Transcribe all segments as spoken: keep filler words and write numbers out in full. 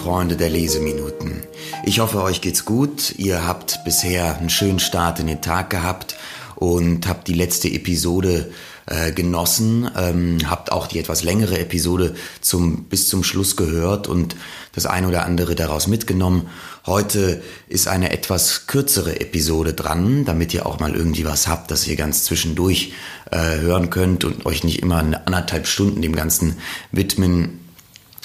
Freunde der Leseminuten. Ich hoffe, euch geht's gut. Ihr habt bisher einen schönen Start in den Tag gehabt und habt die letzte Episode äh, genossen, ähm, habt auch die etwas längere Episode zum, bis zum Schluss gehört und das ein oder andere daraus mitgenommen. Heute ist eine etwas kürzere Episode dran, damit ihr auch mal irgendwie was habt, das ihr ganz zwischendurch äh, hören könnt und euch nicht immer eine anderthalb Stunden dem Ganzen widmen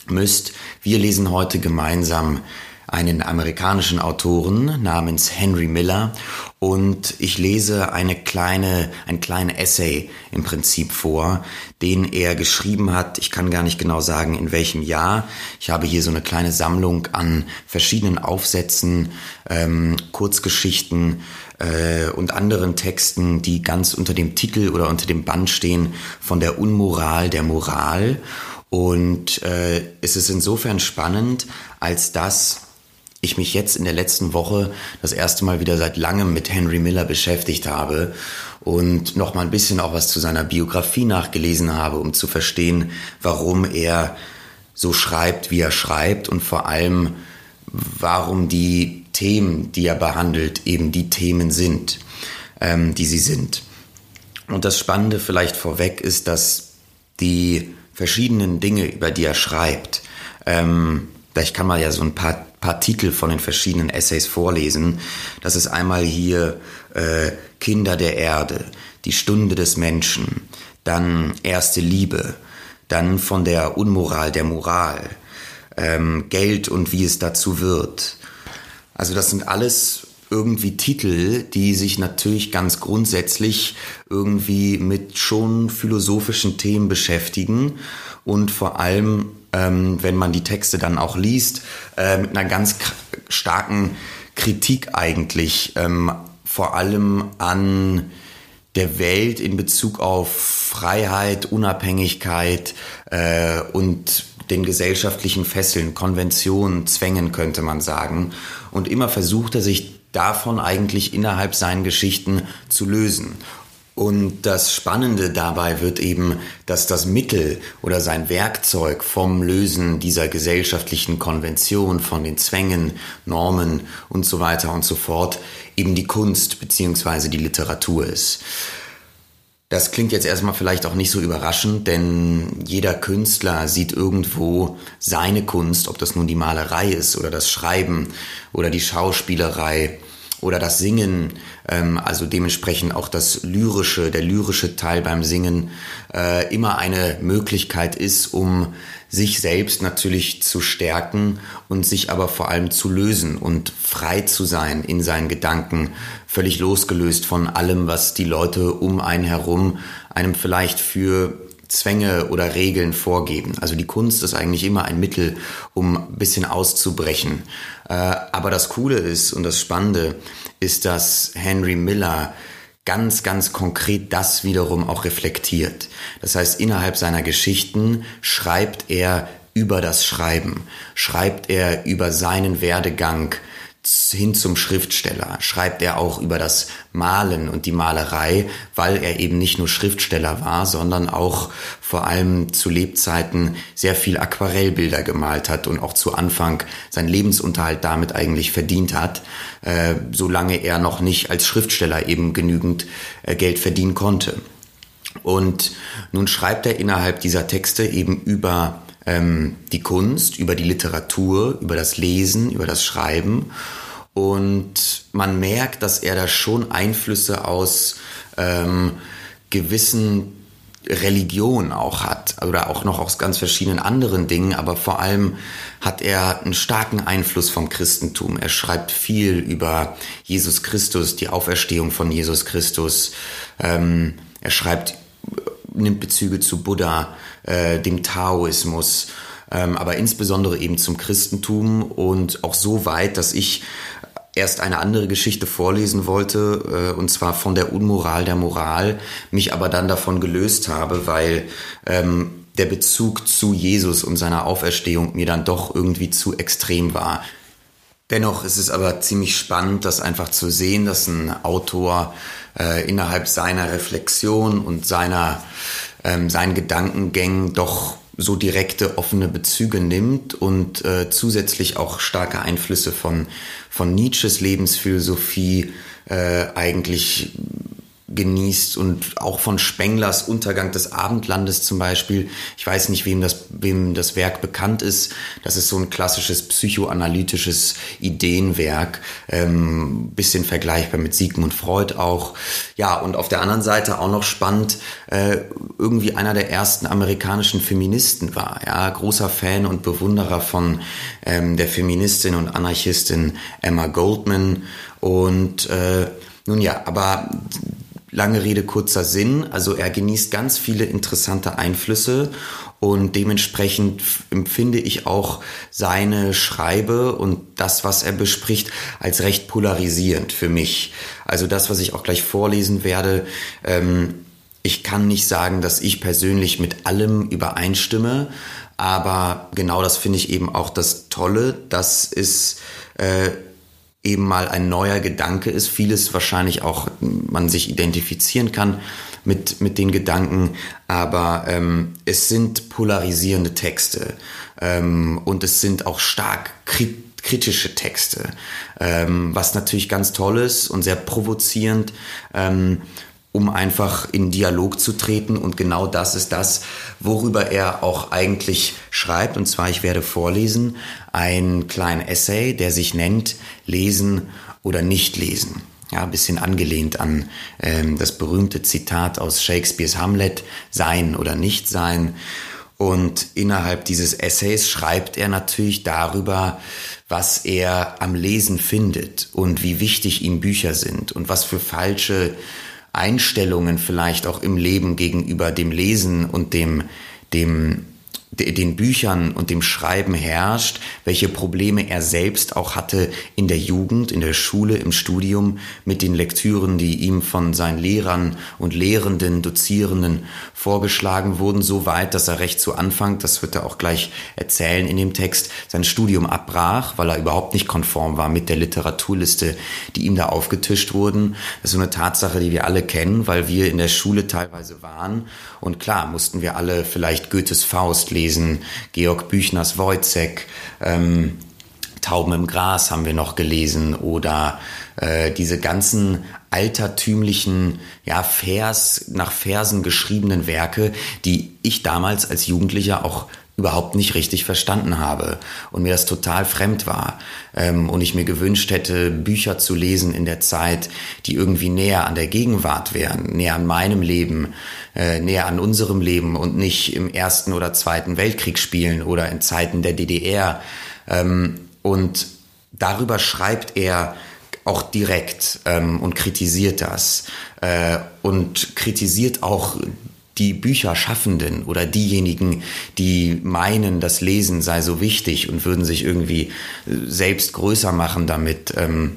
müsst. Wir lesen heute gemeinsam einen amerikanischen Autoren namens Henry Miller und ich lese eine kleine, einen kleinen Essay im Prinzip vor, den er geschrieben hat. Ich kann gar nicht genau sagen, in welchem Jahr. Ich habe hier so eine kleine Sammlung an verschiedenen Aufsätzen, ähm, Kurzgeschichten äh, und anderen Texten, die ganz unter dem Titel oder unter dem Band stehen, von der Unmoral der Moral. Und äh, es ist insofern spannend, als dass ich mich jetzt in der letzten Woche das erste Mal wieder seit langem mit Henry Miller beschäftigt habe und noch mal ein bisschen auch was zu seiner Biografie nachgelesen habe, um zu verstehen, warum er so schreibt, wie er schreibt und vor allem, warum die Themen, die er behandelt, eben die Themen sind, ähm, die sie sind. Und das Spannende vielleicht vorweg ist, dass die verschiedenen Dinge, über die er schreibt. Ähm, ich kann mal ja so ein paar, paar Titel von den verschiedenen Essays vorlesen. Das ist einmal hier äh, Kinder der Erde, die Stunde des Menschen, dann erste Liebe, dann von der Unmoral der Moral, ähm, Geld und wie es dazu wird. Also das sind alles irgendwie Titel, die sich natürlich ganz grundsätzlich irgendwie mit schon philosophischen Themen beschäftigen und vor allem, ähm, wenn man die Texte dann auch liest, äh, mit einer ganz k- starken Kritik eigentlich, ähm, vor allem an der Welt in Bezug auf Freiheit, Unabhängigkeit äh, und den gesellschaftlichen Fesseln, Konventionen, Zwängen könnte man sagen. Und immer versucht er sich davon eigentlich innerhalb seinen Geschichten zu lösen. Und das Spannende dabei wird eben, dass das Mittel oder sein Werkzeug vom Lösen dieser gesellschaftlichen Konvention, von den Zwängen, Normen und so weiter und so fort, eben die Kunst bzw. die Literatur ist. Das klingt jetzt erstmal vielleicht auch nicht so überraschend, denn jeder Künstler sieht irgendwo seine Kunst, ob das nun die Malerei ist oder das Schreiben oder die Schauspielerei oder das Singen, also dementsprechend auch das lyrische, der lyrische Teil beim Singen immer eine Möglichkeit ist, um sich selbst natürlich zu stärken und sich aber vor allem zu lösen und frei zu sein in seinen Gedanken, völlig losgelöst von allem, was die Leute um einen herum einem vielleicht für Zwänge oder Regeln vorgeben. Also die Kunst ist eigentlich immer ein Mittel, um ein bisschen auszubrechen. Aber das Coole ist und das Spannende ist, dass Henry Miller ganz, ganz konkret das wiederum auch reflektiert. Das heißt, innerhalb seiner Geschichten schreibt er über das Schreiben, schreibt er über seinen Werdegang hin zum Schriftsteller, schreibt er auch über das Malen und die Malerei, weil er eben nicht nur Schriftsteller war, sondern auch vor allem zu Lebzeiten sehr viel Aquarellbilder gemalt hat und auch zu Anfang seinen Lebensunterhalt damit eigentlich verdient hat, äh, solange er noch nicht als Schriftsteller eben genügend äh, Geld verdienen konnte. Und nun schreibt er innerhalb dieser Texte eben über die Kunst, über die Literatur, über das Lesen, über das Schreiben. Und man merkt, dass er da schon Einflüsse aus ähm, gewissen Religionen auch hat oder auch noch aus ganz verschiedenen anderen Dingen. Aber vor allem hat er einen starken Einfluss vom Christentum. Er schreibt viel über Jesus Christus, die Auferstehung von Jesus Christus. Ähm, er schreibt nimmt Bezüge zu Buddha, äh, dem Taoismus, ähm, aber insbesondere eben zum Christentum und auch so weit, dass ich erst eine andere Geschichte vorlesen wollte, äh, und zwar von der Unmoral der Moral, mich aber dann davon gelöst habe, weil ähm, der Bezug zu Jesus und seiner Auferstehung mir dann doch irgendwie zu extrem war. Dennoch ist es aber ziemlich spannend, das einfach zu sehen, dass ein Autor äh, innerhalb seiner Reflexion und seiner, ähm, seinen Gedankengängen doch so direkte, offene Bezüge nimmt und äh, zusätzlich auch starke Einflüsse von, von Nietzsches Lebensphilosophie äh, eigentlich genießt und auch von Spenglers Untergang des Abendlandes zum Beispiel. Ich weiß nicht, wem das, wem das Werk bekannt ist. Das ist so ein klassisches psychoanalytisches Ideenwerk. Ähm, bisschen vergleichbar mit Sigmund Freud auch. Ja, und auf der anderen Seite auch noch spannend, äh, irgendwie einer der ersten amerikanischen Feministen war. Ja, großer Fan und Bewunderer von ähm, der Feministin und Anarchistin Emma Goldman. Und äh, nun ja, aber lange Rede, kurzer Sinn. Also er genießt ganz viele interessante Einflüsse und dementsprechend empfinde ich auch seine Schreibe und das, was er bespricht, als recht polarisierend für mich. Also das, was ich auch gleich vorlesen werde, ähm, ich kann nicht sagen, dass ich persönlich mit allem übereinstimme, aber genau das finde ich eben auch das Tolle, das ist äh, eben mal ein neuer Gedanke ist, vieles wahrscheinlich auch man sich identifizieren kann mit, mit den Gedanken, aber ähm, es sind polarisierende Texte ähm, und es sind auch stark kri- kritische Texte, ähm, was natürlich ganz toll ist und sehr provozierend, ähm, um einfach in Dialog zu treten, und genau das ist das, worüber er auch eigentlich schreibt, und zwar, ich werde vorlesen, einen kleinen Essay, der sich nennt Lesen oder Nichtlesen. Ja, ein bisschen angelehnt an ähm, das berühmte Zitat aus Shakespeares Hamlet, Sein oder Nichtsein. Und innerhalb dieses Essays schreibt er natürlich darüber, was er am Lesen findet und wie wichtig ihm Bücher sind und was für falsche Einstellungen vielleicht auch im Leben gegenüber dem Lesen und dem, dem, de, den Büchern und dem Schreiben herrscht, welche Probleme er selbst auch hatte in der Jugend, in der Schule, im Studium mit den Lektüren, die ihm von seinen Lehrern und Lehrenden, Dozierenden vorgeschlagen wurden, so weit, dass er recht zu Anfang, das wird er auch gleich erzählen in dem Text, sein Studium abbrach, weil er überhaupt nicht konform war mit der Literaturliste, die ihm da aufgetischt wurden. Das ist so eine Tatsache, die wir alle kennen, weil wir in der Schule teilweise waren. Und klar, mussten wir alle vielleicht Goethes Faust lesen, Georg Büchners Woyzeck, ähm, Tauben im Gras haben wir noch gelesen oder äh, diese ganzen altertümlichen, ja, Vers nach Versen geschriebenen Werke, die ich damals als Jugendlicher auch überhaupt nicht richtig verstanden habe und mir das total fremd war ähm, und ich mir gewünscht hätte, Bücher zu lesen in der Zeit, die irgendwie näher an der Gegenwart wären, näher an meinem Leben, äh, näher an unserem Leben und nicht im Ersten oder Zweiten Weltkrieg spielen oder in Zeiten der D D R. Ähm, Und darüber schreibt er auch direkt ähm, und kritisiert das äh, und kritisiert auch die Bücherschaffenden oder diejenigen, die meinen, das Lesen sei so wichtig und würden sich irgendwie selbst größer machen damit. Ähm,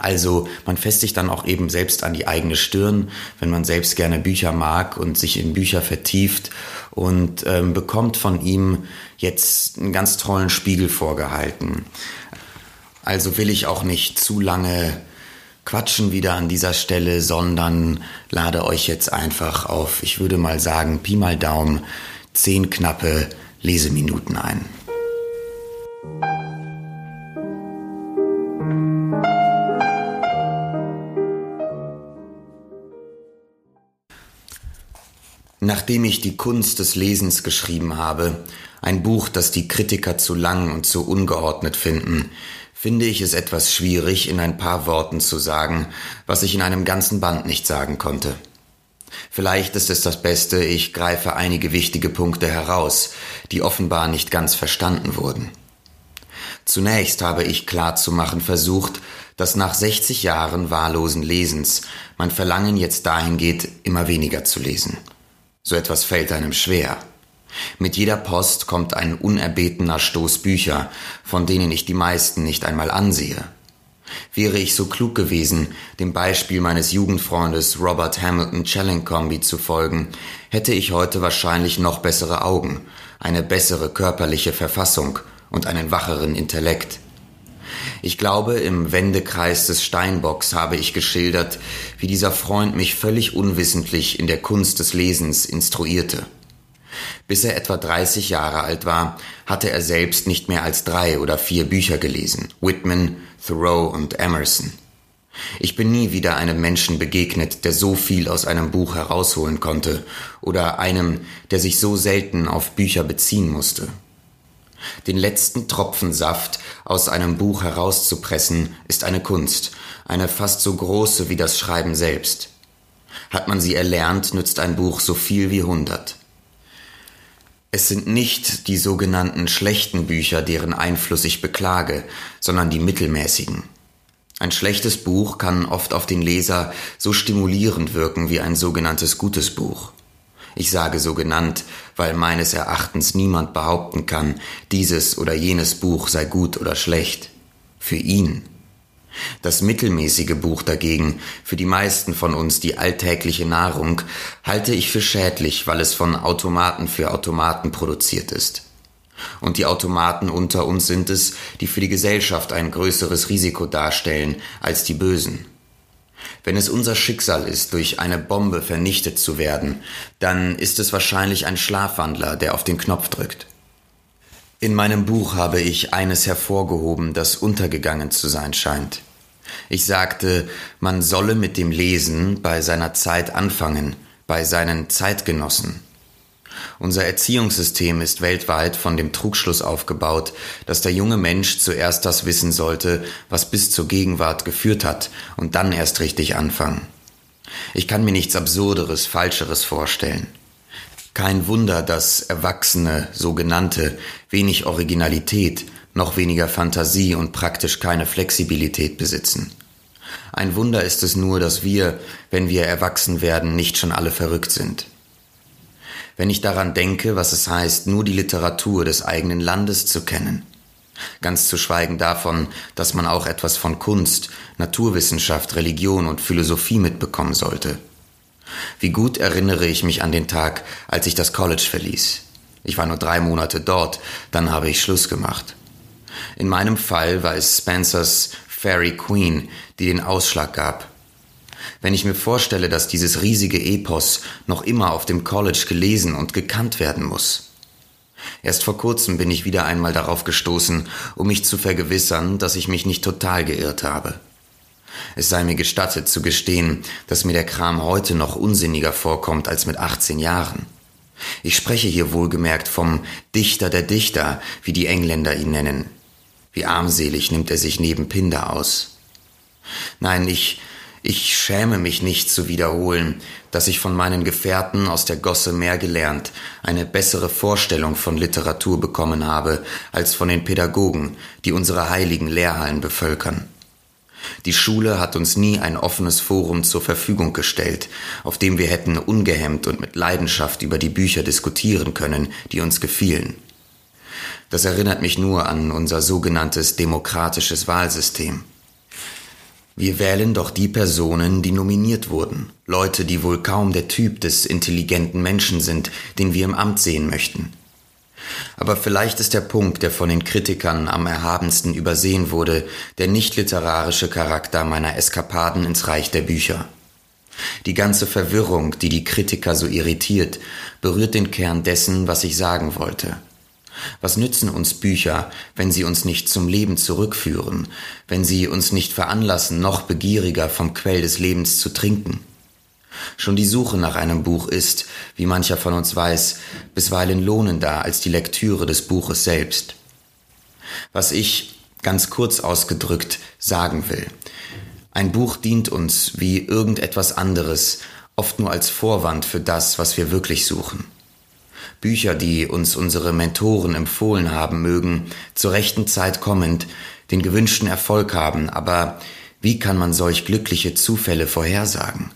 also man festigt dann auch eben selbst an die eigene Stirn, wenn man selbst gerne Bücher mag und sich in Bücher vertieft, und ähm, bekommt von ihm jetzt einen ganz tollen Spiegel vorgehalten. Also will ich auch nicht zu lange quatschen wieder an dieser Stelle, sondern lade euch jetzt einfach auf, ich würde mal sagen, Pi mal Daumen, zehn knappe Leseminuten ein. Nachdem ich die Kunst des Lesens geschrieben habe, ein Buch, das die Kritiker zu lang und zu ungeordnet finden, finde ich es etwas schwierig, in ein paar Worten zu sagen, was ich in einem ganzen Band nicht sagen konnte. Vielleicht ist es das Beste, ich greife einige wichtige Punkte heraus, die offenbar nicht ganz verstanden wurden. Zunächst habe ich klarzumachen versucht, dass nach sechzig Jahren wahllosen Lesens mein Verlangen jetzt dahin geht, immer weniger zu lesen. So etwas fällt einem schwer. Mit jeder Post kommt ein unerbetener Stoß Bücher, von denen ich die meisten nicht einmal ansehe. Wäre ich so klug gewesen, dem Beispiel meines Jugendfreundes Robert Hamilton Challacombe zu folgen, hätte ich heute wahrscheinlich noch bessere Augen, eine bessere körperliche Verfassung und einen wacheren Intellekt. Ich glaube, im Wendekreis des Steinbocks habe ich geschildert, wie dieser Freund mich völlig unwissentlich in der Kunst des Lesens instruierte. Bis er etwa dreißig Jahre alt war, hatte er selbst nicht mehr als drei oder vier Bücher gelesen, Whitman, Thoreau und Emerson. Ich bin nie wieder einem Menschen begegnet, der so viel aus einem Buch herausholen konnte, oder einem, der sich so selten auf Bücher beziehen musste. Den letzten Tropfen Saft aus einem Buch herauszupressen, ist eine Kunst, eine fast so große wie das Schreiben selbst. Hat man sie erlernt, nützt ein Buch so viel wie hundert. Es sind nicht die sogenannten schlechten Bücher, deren Einfluss ich beklage, sondern die mittelmäßigen. Ein schlechtes Buch kann oft auf den Leser so stimulierend wirken wie ein sogenanntes gutes Buch. Ich sage so genannt, weil meines Erachtens niemand behaupten kann, dieses oder jenes Buch sei gut oder schlecht. Für ihn. Das mittelmäßige Buch dagegen, für die meisten von uns die alltägliche Nahrung, halte ich für schädlich, weil es von Automaten für Automaten produziert ist. Und die Automaten unter uns sind es, die für die Gesellschaft ein größeres Risiko darstellen als die Bösen. Wenn es unser Schicksal ist, durch eine Bombe vernichtet zu werden, dann ist es wahrscheinlich ein Schlafwandler, der auf den Knopf drückt. In meinem Buch habe ich eines hervorgehoben, das untergegangen zu sein scheint. Ich sagte, man solle mit dem Lesen bei seiner Zeit anfangen, bei seinen Zeitgenossen. Unser Erziehungssystem ist weltweit von dem Trugschluss aufgebaut, dass der junge Mensch zuerst das wissen sollte, was bis zur Gegenwart geführt hat, und dann erst richtig anfangen. Ich kann mir nichts Absurderes, Falscheres vorstellen. Kein Wunder, dass Erwachsene, sogenannte, wenig Originalität, noch weniger Fantasie und praktisch keine Flexibilität besitzen. Ein Wunder ist es nur, dass wir, wenn wir erwachsen werden, nicht schon alle verrückt sind. Wenn ich daran denke, was es heißt, nur die Literatur des eigenen Landes zu kennen. Ganz zu schweigen davon, dass man auch etwas von Kunst, Naturwissenschaft, Religion und Philosophie mitbekommen sollte. Wie gut erinnere ich mich an den Tag, als ich das College verließ. Ich war nur drei Monate dort, dann habe ich Schluss gemacht. In meinem Fall war es Spencers Fairy Queen, die den Ausschlag gab. Wenn ich mir vorstelle, dass dieses riesige Epos noch immer auf dem College gelesen und gekannt werden muss. Erst vor kurzem bin ich wieder einmal darauf gestoßen, um mich zu vergewissern, dass ich mich nicht total geirrt habe. Es sei mir gestattet zu gestehen, dass mir der Kram heute noch unsinniger vorkommt als mit achtzehn Jahren. Ich spreche hier wohlgemerkt vom Dichter der Dichter, wie die Engländer ihn nennen. Wie armselig nimmt er sich neben Pinder aus. Nein, ich... Ich schäme mich nicht zu wiederholen, dass ich von meinen Gefährten aus der Gosse mehr gelernt, eine bessere Vorstellung von Literatur bekommen habe, als von den Pädagogen, die unsere heiligen Lehrhallen bevölkern. Die Schule hat uns nie ein offenes Forum zur Verfügung gestellt, auf dem wir hätten ungehemmt und mit Leidenschaft über die Bücher diskutieren können, die uns gefielen. Das erinnert mich nur an unser sogenanntes demokratisches Wahlsystem. Wir wählen doch die Personen, die nominiert wurden. Leute, die wohl kaum der Typ des intelligenten Menschen sind, den wir im Amt sehen möchten. Aber vielleicht ist der Punkt, der von den Kritikern am erhabensten übersehen wurde, der nicht literarische Charakter meiner Eskapaden ins Reich der Bücher. Die ganze Verwirrung, die die Kritiker so irritiert, berührt den Kern dessen, was ich sagen wollte. Was nützen uns Bücher, wenn sie uns nicht zum Leben zurückführen, wenn sie uns nicht veranlassen, noch begieriger vom Quell des Lebens zu trinken? Schon die Suche nach einem Buch ist, wie mancher von uns weiß, bisweilen lohnender als die Lektüre des Buches selbst. Was ich, ganz kurz ausgedrückt, sagen will: Ein Buch dient uns, wie irgendetwas anderes, oft nur als Vorwand für das, was wir wirklich suchen. Bücher, die uns unsere Mentoren empfohlen haben mögen, zur rechten Zeit kommend, den gewünschten Erfolg haben, aber wie kann man solch glückliche Zufälle vorhersagen?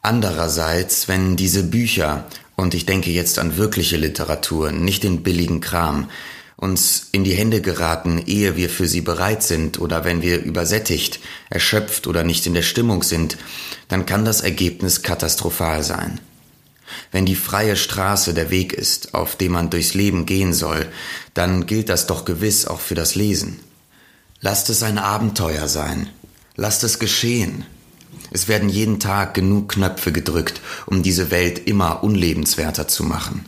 Andererseits, wenn diese Bücher, und ich denke jetzt an wirkliche Literatur, nicht den billigen Kram, uns in die Hände geraten, ehe wir für sie bereit sind oder wenn wir übersättigt, erschöpft oder nicht in der Stimmung sind, dann kann das Ergebnis katastrophal sein. Wenn die freie Straße der Weg ist, auf dem man durchs Leben gehen soll, dann gilt das doch gewiss auch für das Lesen. Lasst es ein Abenteuer sein. Lasst es geschehen. Es werden jeden Tag genug Knöpfe gedrückt, um diese Welt immer unlebenswerter zu machen.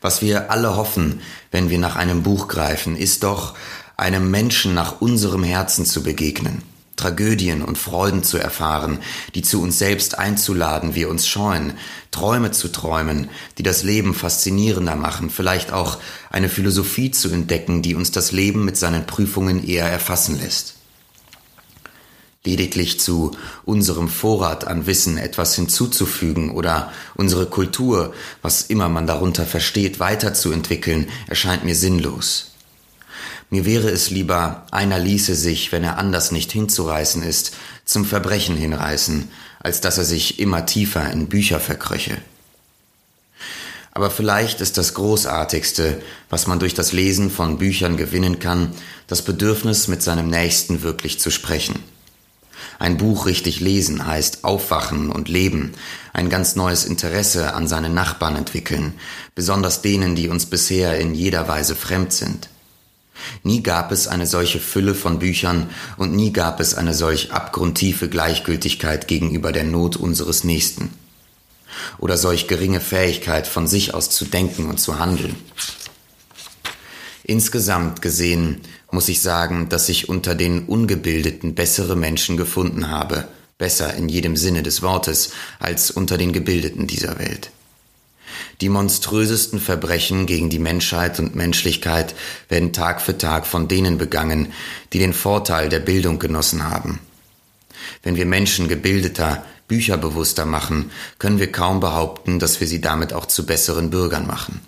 Was wir alle hoffen, wenn wir nach einem Buch greifen, ist doch, einem Menschen nach unserem Herzen zu begegnen, Tragödien und Freuden zu erfahren, die zu uns selbst einzuladen, wir uns scheuen, Träume zu träumen, die das Leben faszinierender machen, vielleicht auch eine Philosophie zu entdecken, die uns das Leben mit seinen Prüfungen eher erfassen lässt. Lediglich zu unserem Vorrat an Wissen etwas hinzuzufügen oder unsere Kultur, was immer man darunter versteht, weiterzuentwickeln, erscheint mir sinnlos. Mir wäre es lieber, einer ließe sich, wenn er anders nicht hinzureißen ist, zum Verbrechen hinreißen, als dass er sich immer tiefer in Bücher verkröche. Aber vielleicht ist das Großartigste, was man durch das Lesen von Büchern gewinnen kann, das Bedürfnis, mit seinem Nächsten wirklich zu sprechen. Ein Buch richtig lesen heißt aufwachen und leben, ein ganz neues Interesse an seinen Nachbarn entwickeln, besonders denen, die uns bisher in jeder Weise fremd sind. Nie gab es eine solche Fülle von Büchern und nie gab es eine solch abgrundtiefe Gleichgültigkeit gegenüber der Not unseres Nächsten. Oder solch geringe Fähigkeit, von sich aus zu denken und zu handeln. Insgesamt gesehen muss ich sagen, dass ich unter den Ungebildeten bessere Menschen gefunden habe, besser in jedem Sinne des Wortes, als unter den Gebildeten dieser Welt. Die monströsesten Verbrechen gegen die Menschheit und Menschlichkeit werden Tag für Tag von denen begangen, die den Vorteil der Bildung genossen haben. Wenn wir Menschen gebildeter, bücherbewusster machen, können wir kaum behaupten, dass wir sie damit auch zu besseren Bürgern machen.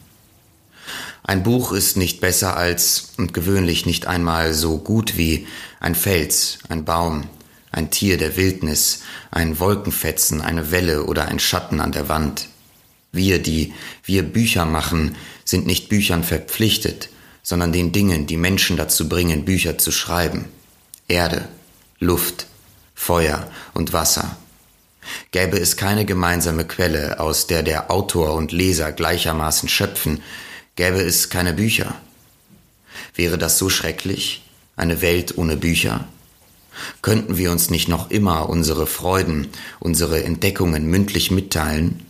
Ein Buch ist nicht besser als, und gewöhnlich nicht einmal so gut wie, ein Fels, ein Baum, ein Tier der Wildnis, ein Wolkenfetzen, eine Welle oder ein Schatten an der Wand. Wir, die wir Bücher machen, sind nicht Büchern verpflichtet, sondern den Dingen, die Menschen dazu bringen, Bücher zu schreiben. Erde, Luft, Feuer und Wasser. Gäbe es keine gemeinsame Quelle, aus der der Autor und Leser gleichermaßen schöpfen, gäbe es keine Bücher. Wäre das so schrecklich, eine Welt ohne Bücher? Könnten wir uns nicht noch immer unsere Freuden, unsere Entdeckungen mündlich mitteilen?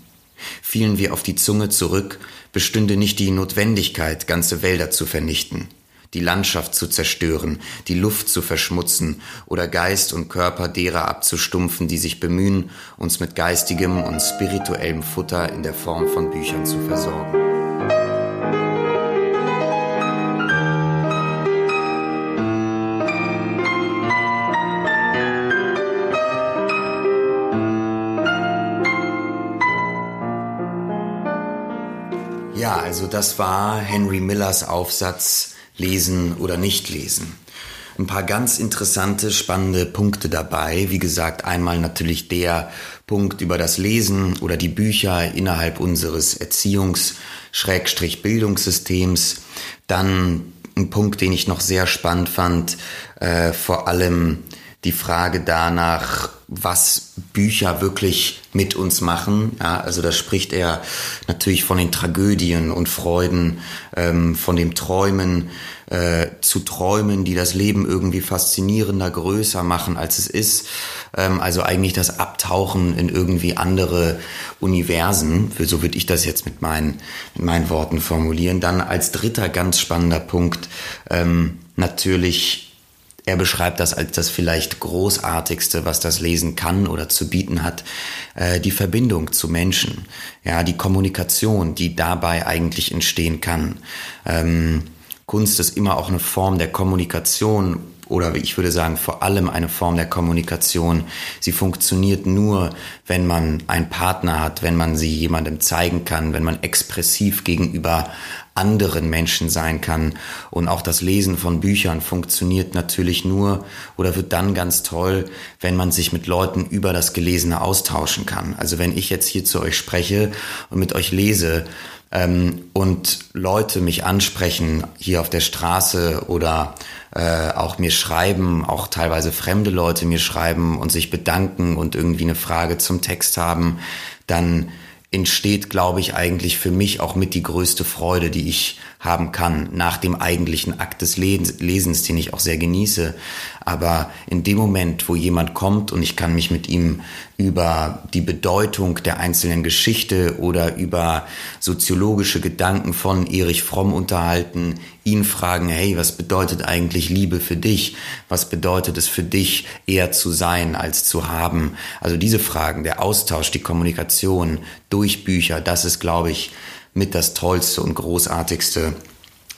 Fielen wir auf die Zunge zurück, bestünde nicht die Notwendigkeit, ganze Wälder zu vernichten, die Landschaft zu zerstören, die Luft zu verschmutzen oder Geist und Körper derer abzustumpfen, die sich bemühen, uns mit geistigem und spirituellem Futter in der Form von Büchern zu versorgen. Ja, also das war Henry Millers Aufsatz Lesen oder nicht lesen. Ein paar ganz interessante, spannende Punkte dabei. Wie gesagt, einmal natürlich der Punkt über das Lesen oder die Bücher innerhalb unseres Erziehungs-Bildungssystems. Dann ein Punkt, den ich noch sehr spannend fand, äh, vor allem die Frage danach, was Bücher wirklich mit uns machen. Ja, also da spricht er natürlich von den Tragödien und Freuden, ähm, von dem Träumen, äh, zu Träumen, die das Leben irgendwie faszinierender, größer machen, als es ist. Ähm, also eigentlich das Abtauchen in irgendwie andere Universen. So würde ich das jetzt mit meinen, mit meinen Worten formulieren. Dann als dritter ganz spannender Punkt ähm, natürlich, er beschreibt das als das vielleicht Großartigste, was das Lesen kann oder zu bieten hat, äh, die Verbindung zu Menschen, ja, die Kommunikation, die dabei eigentlich entstehen kann. Ähm, Kunst ist immer auch eine Form der Kommunikation oder ich würde sagen vor allem eine Form der Kommunikation. Sie funktioniert nur, wenn man einen Partner hat, wenn man sie jemandem zeigen kann, wenn man expressiv gegenüber anderen Menschen sein kann. Und auch das Lesen von Büchern funktioniert natürlich nur oder wird dann ganz toll, wenn man sich mit Leuten über das Gelesene austauschen kann. Also wenn ich jetzt hier zu euch spreche und mit euch lese, ähm, und Leute mich ansprechen hier auf der Straße oder äh, auch mir schreiben, auch teilweise fremde Leute mir schreiben und sich bedanken und irgendwie eine Frage zum Text haben, dann entsteht, glaube ich, eigentlich für mich auch mit die größte Freude, die ich haben kann, nach dem eigentlichen Akt des Lesens, den ich auch sehr genieße. Aber in dem Moment, wo jemand kommt und ich kann mich mit ihm über die Bedeutung der einzelnen Geschichte oder über soziologische Gedanken von Erich Fromm unterhalten, ihn fragen, hey, was bedeutet eigentlich Liebe für dich? Was bedeutet es für dich, eher zu sein als zu haben? Also diese Fragen, der Austausch, die Kommunikation durch Bücher, das ist, glaube ich, mit das Tollste und Großartigste,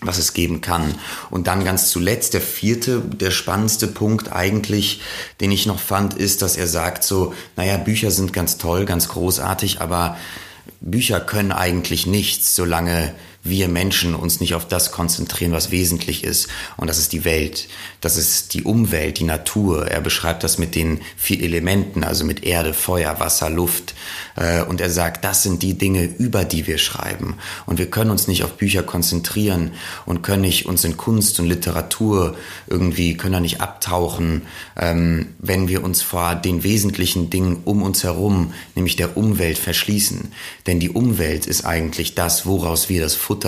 was es geben kann. Und dann ganz zuletzt, der vierte, der spannendste Punkt eigentlich, den ich noch fand, ist, dass er sagt so, naja, Bücher sind ganz toll, ganz großartig, aber Bücher können eigentlich nichts, solange wir Menschen uns nicht auf das konzentrieren, was wesentlich ist. Und das ist die Welt, das ist die Umwelt, die Natur. Er beschreibt das mit den vier Elementen, also mit Erde, Feuer, Wasser, Luft. Und er sagt, das sind die Dinge, über die wir schreiben. Und wir können uns nicht auf Bücher konzentrieren und können nicht uns in Kunst und Literatur irgendwie, können da nicht abtauchen, wenn wir uns vor den wesentlichen Dingen um uns herum, nämlich der Umwelt, verschließen. Denn die Umwelt ist eigentlich das, woraus wir das Futter,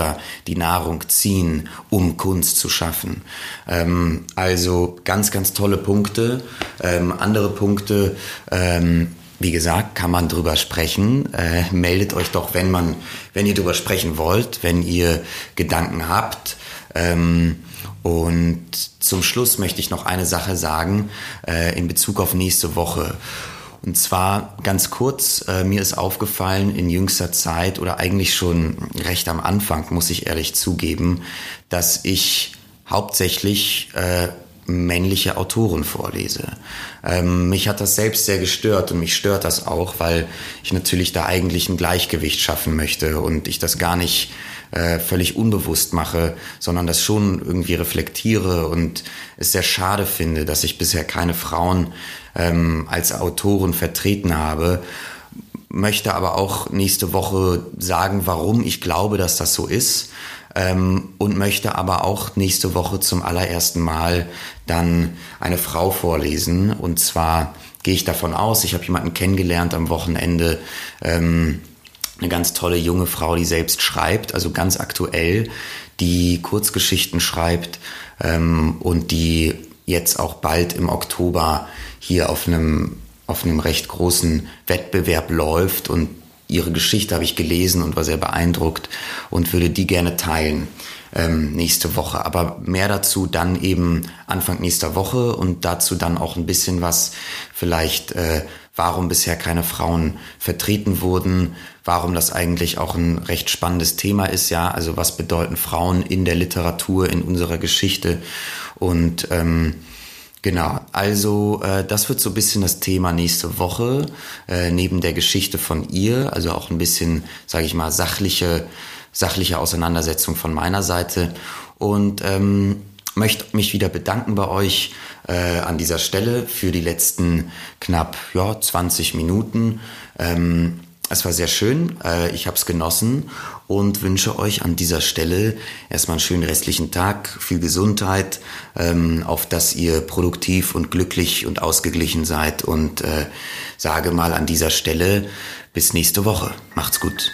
die Nahrung ziehen, um Kunst zu schaffen. Ähm, also ganz, ganz tolle Punkte. Ähm, andere Punkte, ähm, wie gesagt, kann man drüber sprechen. Äh, meldet euch doch, wenn man, wenn ihr drüber sprechen wollt, wenn ihr Gedanken habt. Ähm, und zum Schluss möchte ich noch eine Sache sagen, äh, in Bezug auf nächste Woche. Und zwar ganz kurz, äh, mir ist aufgefallen in jüngster Zeit oder eigentlich schon recht am Anfang, muss ich ehrlich zugeben, dass ich hauptsächlich äh, männliche Autoren vorlese. Ähm, mich hat das selbst sehr gestört und mich stört das auch, weil ich natürlich da eigentlich ein Gleichgewicht schaffen möchte und ich das gar nicht äh, völlig unbewusst mache, sondern das schon irgendwie reflektiere und es sehr schade finde, dass ich bisher keine Frauen ähm, als Autoren vertreten habe. Möchte aber auch nächste Woche sagen, warum ich glaube, dass das so ist. Ähm, und möchte aber auch nächste Woche zum allerersten Mal dann eine Frau vorlesen. Und zwar gehe ich davon aus, ich habe jemanden kennengelernt am Wochenende, ähm, eine ganz tolle junge Frau, die selbst schreibt, also ganz aktuell, die Kurzgeschichten schreibt ähm, und die jetzt auch bald im Oktober hier auf einem, auf einem recht großen Wettbewerb läuft und ihre Geschichte habe ich gelesen und war sehr beeindruckt und würde die gerne teilen ähm, nächste Woche. Aber mehr dazu dann eben Anfang nächster Woche und dazu dann auch ein bisschen was vielleicht, äh, warum bisher keine Frauen vertreten wurden, warum das eigentlich auch ein recht spannendes Thema ist, ja, also was bedeuten Frauen in der Literatur, in unserer Geschichte und ähm, Genau, also äh, das wird so ein bisschen das Thema nächste Woche, äh, neben der Geschichte von ihr, also auch ein bisschen, sage ich mal, sachliche, sachliche Auseinandersetzung von meiner Seite und ähm, möchte mich wieder bedanken bei euch äh, an dieser Stelle für die letzten knapp ja, zwanzig Minuten. Ähm, es war sehr schön, äh, ich habe es genossen und wünsche euch an dieser Stelle erstmal einen schönen restlichen Tag, viel Gesundheit, ähm, auf dass ihr produktiv und glücklich und ausgeglichen seid und äh, sage mal an dieser Stelle bis nächste Woche. Macht's gut.